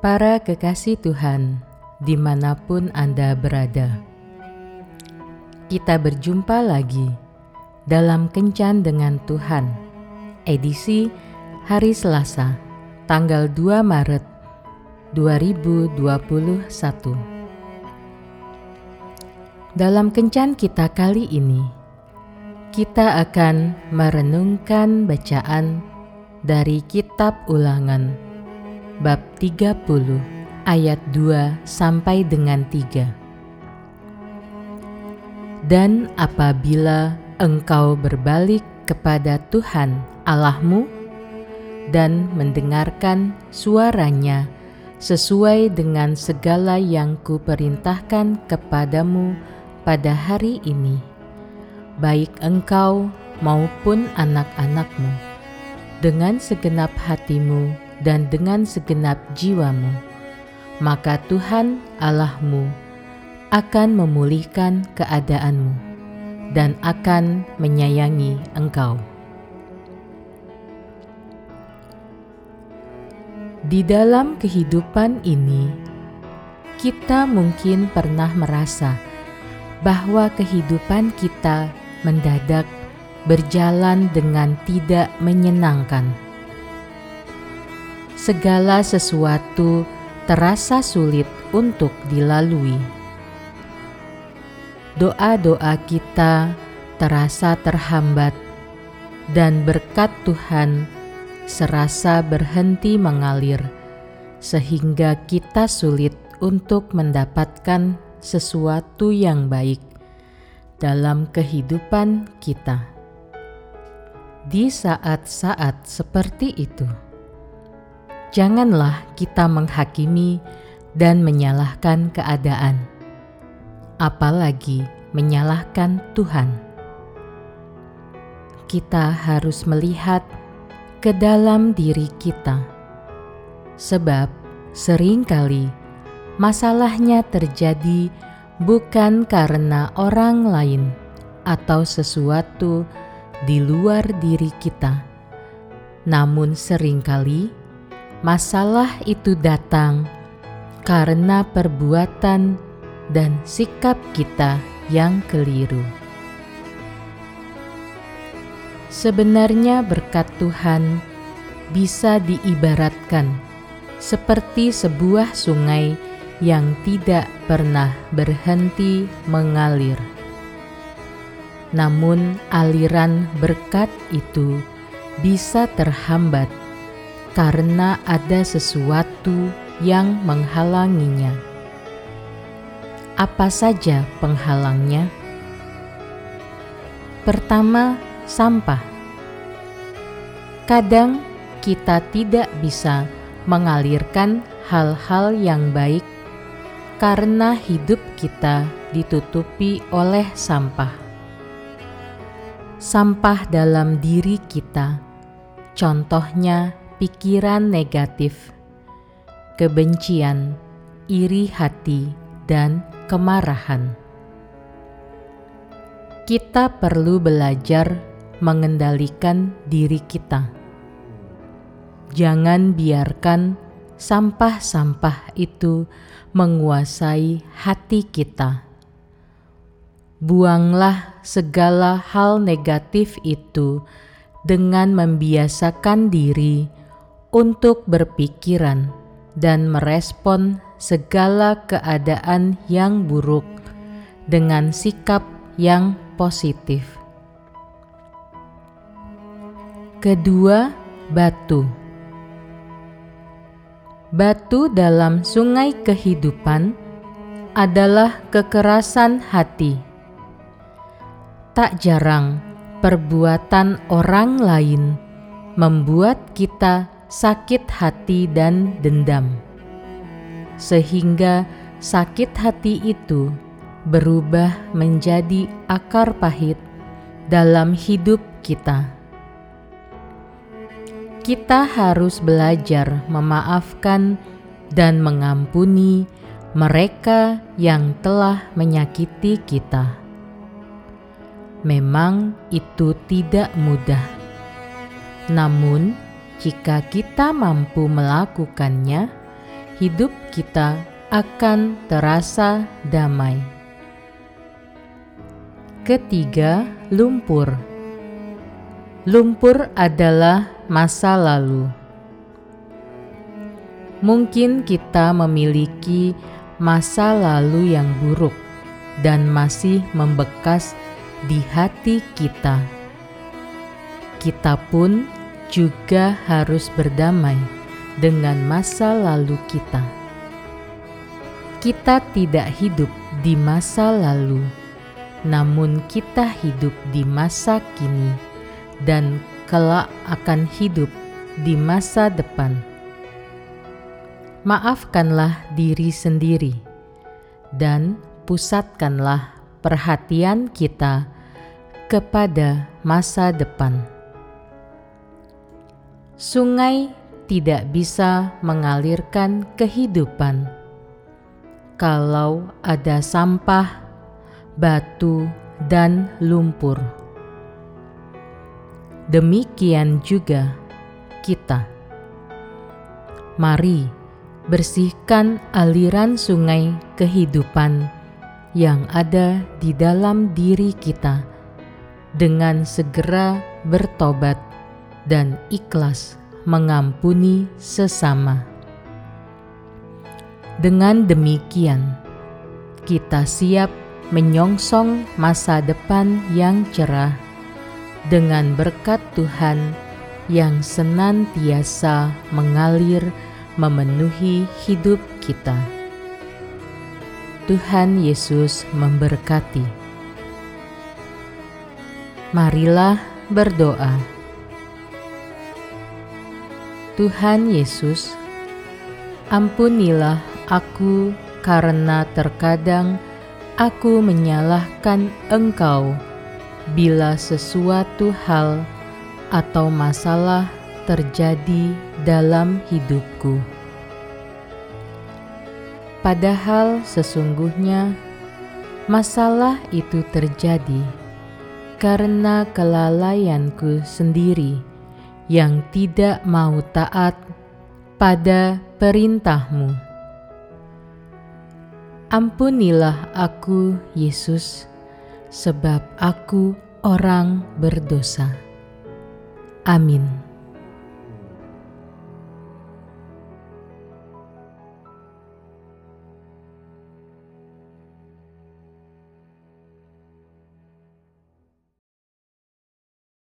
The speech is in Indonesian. Para kekasih Tuhan, dimanapun Anda berada, kita berjumpa lagi dalam Kencan dengan Tuhan, edisi hari Selasa, tanggal 2 Maret 2021. Dalam Kencan kita kali ini, kita akan merenungkan bacaan dari Kitab Ulangan bab 30 ayat 2 sampai dengan 3. Dan apabila engkau berbalik kepada Tuhan Allahmu dan mendengarkan suaranya sesuai dengan segala yang kuperintahkan kepadamu pada hari ini, baik engkau maupun anak-anakmu, dengan segenap hatimu dan dengan segenap jiwamu, maka Tuhan Allahmu akan memulihkan keadaanmu dan akan menyayangi engkau. Di dalam kehidupan ini, kita mungkin pernah merasa bahwa kehidupan kita mendadak berjalan dengan tidak menyenangkan. Segala sesuatu terasa sulit untuk dilalui. Doa-doa kita terasa terhambat dan berkat Tuhan serasa berhenti mengalir sehingga kita sulit untuk mendapatkan sesuatu yang baik dalam kehidupan kita. Di saat-saat seperti itu, janganlah kita menghakimi dan menyalahkan keadaan, apalagi menyalahkan Tuhan. Kita harus melihat ke dalam diri kita, sebab seringkali masalahnya terjadi bukan karena orang lain atau sesuatu di luar diri kita, namun seringkali masalah itu datang karena perbuatan dan sikap kita yang keliru. Sebenarnya berkat Tuhan bisa diibaratkan seperti sebuah sungai yang tidak pernah berhenti mengalir. Namun aliran berkat itu bisa terhambat karena ada sesuatu yang menghalanginya. Apa saja penghalangnya? Pertama, sampah. Kadang kita tidak bisa mengalirkan hal-hal yang baik karena hidup kita ditutupi oleh sampah. Sampah dalam diri kita, contohnya pikiran negatif, kebencian, iri hati, dan kemarahan. Kita perlu belajar mengendalikan diri kita. Jangan biarkan sampah-sampah itu menguasai hati kita. Buanglah segala hal negatif itu dengan membiasakan diri untuk berpikiran dan merespon segala keadaan yang buruk dengan sikap yang positif. Kedua, batu. Batu dalam sungai kehidupan adalah kekerasan hati. Tak jarang perbuatan orang lain membuat kita sakit hati dan dendam, sehingga sakit hati itu berubah menjadi akar pahit dalam hidup kita. Kita harus belajar memaafkan dan mengampuni mereka yang telah menyakiti kita. Memang itu tidak mudah, namun jika kita mampu melakukannya, hidup kita akan terasa damai. Ketiga, lumpur. Lumpur adalah masa lalu. Mungkin kita memiliki masa lalu yang buruk dan masih membekas di hati kita. Kita pun juga harus berdamai dengan masa lalu kita. Kita tidak hidup di masa lalu, namun kita hidup di masa kini dan kelak akan hidup di masa depan. Maafkanlah diri sendiri dan pusatkanlah perhatian kita kepada masa depan. Sungai tidak bisa mengalirkan kehidupan kalau ada sampah, batu, dan lumpur. Demikian juga kita. Mari bersihkan aliran sungai kehidupan yang ada di dalam diri kita dengan segera bertobat dan ikhlas mengampuni sesama. Dengan demikian, kita siap menyongsong masa depan yang cerah dengan berkat Tuhan yang senantiasa mengalir memenuhi hidup kita. Tuhan Yesus memberkati. Marilah berdoa. Tuhan Yesus, ampunilah aku karena terkadang aku menyalahkan Engkau bila sesuatu hal atau masalah terjadi dalam hidupku. Padahal sesungguhnya masalah itu terjadi karena kelalaianku sendiri yang tidak mau taat pada perintah-Mu. Ampunilah aku, Yesus, sebab aku orang berdosa. Amin.